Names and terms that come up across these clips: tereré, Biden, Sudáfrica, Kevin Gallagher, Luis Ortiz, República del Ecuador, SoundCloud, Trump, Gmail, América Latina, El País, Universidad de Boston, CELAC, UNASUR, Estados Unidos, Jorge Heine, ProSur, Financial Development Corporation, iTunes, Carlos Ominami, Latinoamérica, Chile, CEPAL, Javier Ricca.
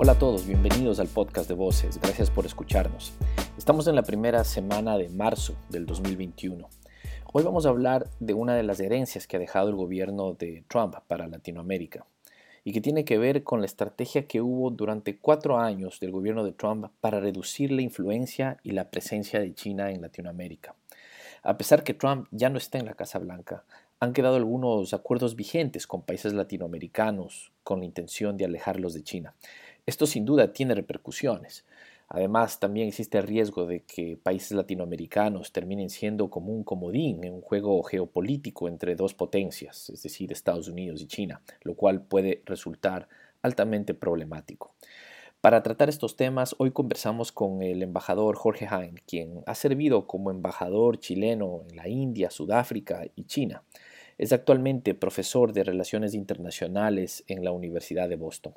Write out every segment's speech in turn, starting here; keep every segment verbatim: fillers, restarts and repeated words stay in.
Hola a todos, bienvenidos al podcast de Voces, gracias por escucharnos. Estamos en la primera semana de marzo del dos mil veintiuno. Hoy vamos a hablar de una de las herencias que ha dejado el gobierno de Trump para Latinoamérica y que tiene que ver con la estrategia que hubo durante cuatro años del gobierno de Trump para reducir la influencia y la presencia de China en Latinoamérica. A pesar que Trump ya no está en la Casa Blanca, han quedado algunos acuerdos vigentes con países latinoamericanos con la intención de alejarlos de China. Esto sin duda tiene repercusiones. Además, también existe el riesgo de que países latinoamericanos terminen siendo como un comodín en un juego geopolítico entre dos potencias, es decir, Estados Unidos y China, lo cual puede resultar altamente problemático. Para tratar estos temas, hoy conversamos con el embajador Jorge Heine, quien ha servido como embajador chileno en la India, Sudáfrica y China. Es actualmente profesor de Relaciones Internacionales en la Universidad de Boston.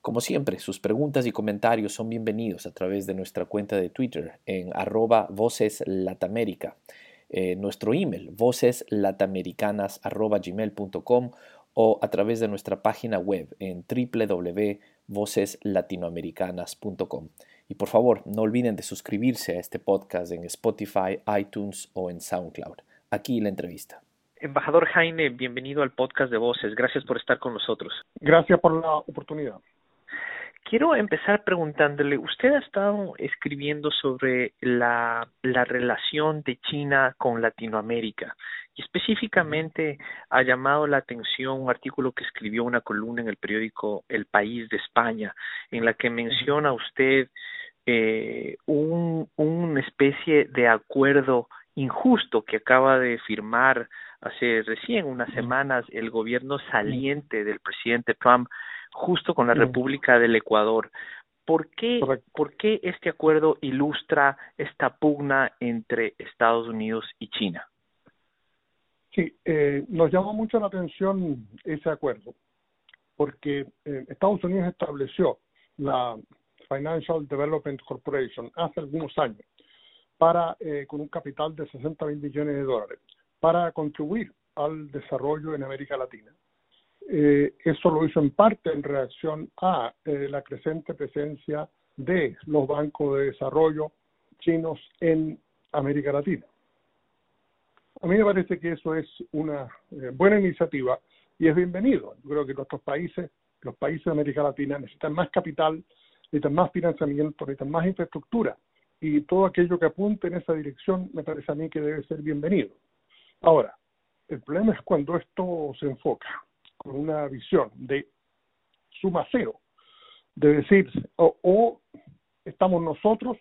Como siempre, sus preguntas y comentarios son bienvenidos a través de nuestra cuenta de Twitter en arroba voceslatamerica, eh, nuestro email voces latamericanas arroba gmail punto com o a través de nuestra página web en doble u doble u doble u punto voces latinoamericanas punto com. Y por favor, no olviden de suscribirse a este podcast en Spotify, iTunes o en SoundCloud. Aquí la entrevista. Embajador Heine, bienvenido al podcast de Voces. Gracias por estar con nosotros. Gracias por la oportunidad. Quiero empezar preguntándole, usted ha estado escribiendo sobre la, la relación de China con Latinoamérica y específicamente ha llamado la atención un artículo que escribió una columna en el periódico El País de España, en la que menciona usted eh, un, una especie de acuerdo injusto que acaba de firmar hace recién unas semanas el gobierno saliente del presidente Trump justo con la República del Ecuador. ¿Por qué, ¿por qué este acuerdo ilustra esta pugna entre Estados Unidos y China? Sí, eh, nos llamó mucho la atención ese acuerdo porque eh, Estados Unidos estableció la Financial Development Corporation hace algunos años para eh, con un capital de sesenta mil millones de dólares para contribuir al desarrollo en América Latina. Eh, eso lo hizo en parte en reacción a eh, la creciente presencia de los bancos de desarrollo chinos en América Latina. A mí me parece que eso es una eh, buena iniciativa y es bienvenido. Yo creo que nuestros países, los países de América Latina, necesitan más capital, necesitan más financiamiento, necesitan más infraestructura y todo aquello que apunte en esa dirección me parece a mí que debe ser bienvenido. Ahora, el problema es cuando esto se enfoca con una visión de suma cero, de decir o, o estamos nosotros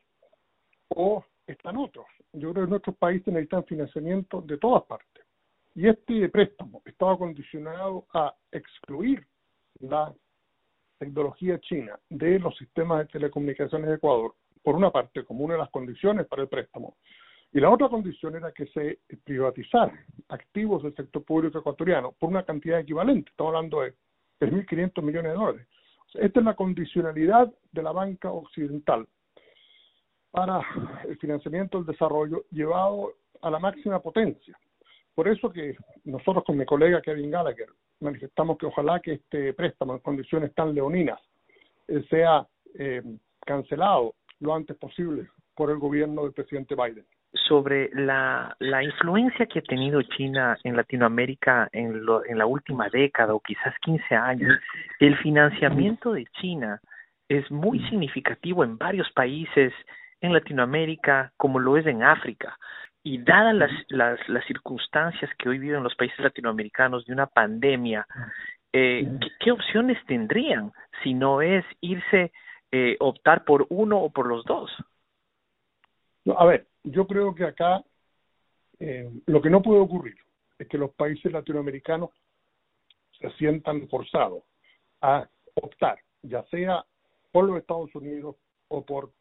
o están otros. Yo creo que nuestros países necesitan financiamiento de todas partes. Y este préstamo estaba condicionado a excluir la tecnología china de los sistemas de telecomunicaciones de Ecuador, por una parte, como una de las condiciones para el préstamo. Y la otra condición era que se privatizaran activos del sector público ecuatoriano por una cantidad equivalente. Estamos hablando de tres mil quinientos millones de dólares. Esta es la condicionalidad de la banca occidental para el financiamiento del desarrollo llevado a la máxima potencia. Por eso que nosotros con mi colega Kevin Gallagher manifestamos que ojalá que este préstamo en condiciones tan leoninas eh, sea eh, cancelado lo antes posible por el gobierno del presidente Biden. Sobre la, la influencia que ha tenido China en Latinoamérica en, lo, en la última década o quizás quince años, el financiamiento de China es muy significativo en varios países en Latinoamérica como lo es en África. Y dadas las, las, las circunstancias que hoy viven los países latinoamericanos de una pandemia, eh, ¿qué, qué opciones tendrían si no es irse, eh, optar por uno o por los dos? A ver, yo creo que acá eh, lo que no puede ocurrir es que los países latinoamericanos se sientan forzados a optar, ya sea por los Estados Unidos o por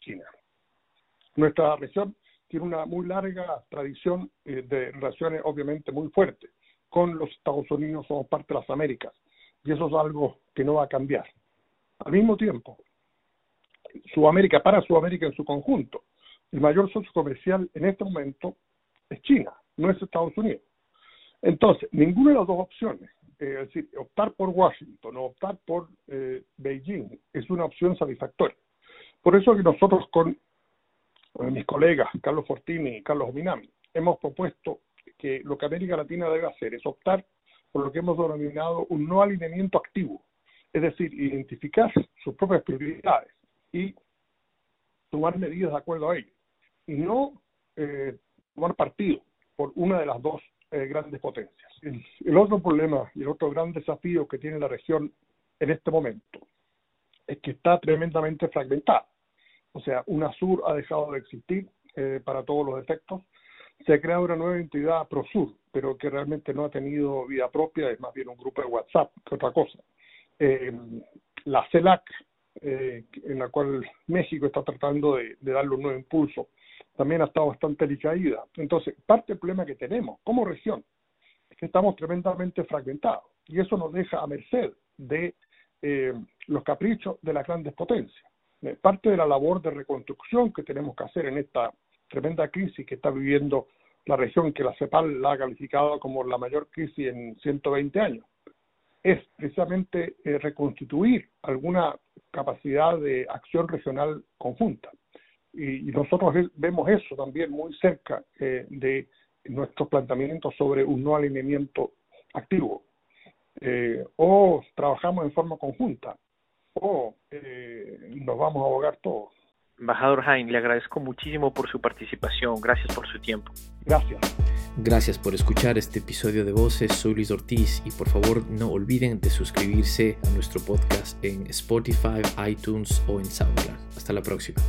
China. Nuestra región tiene una muy larga tradición eh, de relaciones obviamente muy fuertes con los Estados Unidos, somos parte de las Américas, y eso es algo que no va a cambiar. Al mismo tiempo, Sudamérica, para Sudamérica en su conjunto, el mayor socio comercial en este momento es China, no es Estados Unidos. Entonces, ninguna de las dos opciones eh, es decir, optar por Washington o optar por eh, Beijing es una opción satisfactoria. Por eso que nosotros con, con mis colegas Carlos Fortini y Carlos Ominami hemos propuesto que lo que América Latina debe hacer es optar por lo que hemos denominado un no alineamiento activo, es decir, identificar sus propias prioridades y tomar medidas de acuerdo a ellas, y no eh, tomar partido por una de las dos eh, grandes potencias. El, el otro problema y el otro gran desafío que tiene la región en este momento es que está tremendamente fragmentada. O sea, UNASUR ha dejado de existir eh, para todos los efectos. Se ha creado una nueva entidad, ProSur, pero que realmente no ha tenido vida propia, es más bien un grupo de WhatsApp que otra cosa. Eh, la CELAC, eh, en la cual México está tratando de, de darle un nuevo impulso, también ha estado bastante alicaída. Entonces, parte del problema que tenemos como región es que estamos tremendamente fragmentados, y eso nos deja a merced de eh, los caprichos de las grandes potencias. Eh, parte de la labor de reconstrucción que tenemos que hacer en esta tremenda crisis que está viviendo la región, que la CEPAL la ha calificado como la mayor crisis en ciento veinte años, es precisamente eh, reconstituir alguna capacidad de acción regional conjunta. Y, y nosotros vemos eso también muy cerca eh, de nuestros planteamientos sobre un no alineamiento activo. Eh, o trabajamos en forma conjunta, o eh, nos vamos a ahogar todos. Embajador Heine, le agradezco muchísimo por su participación. Gracias por su tiempo. Gracias. Gracias por escuchar este episodio de Voces. Soy Luis Ortiz y por favor no olviden de suscribirse a nuestro podcast en Spotify, iTunes o en SoundCloud. Hasta la próxima.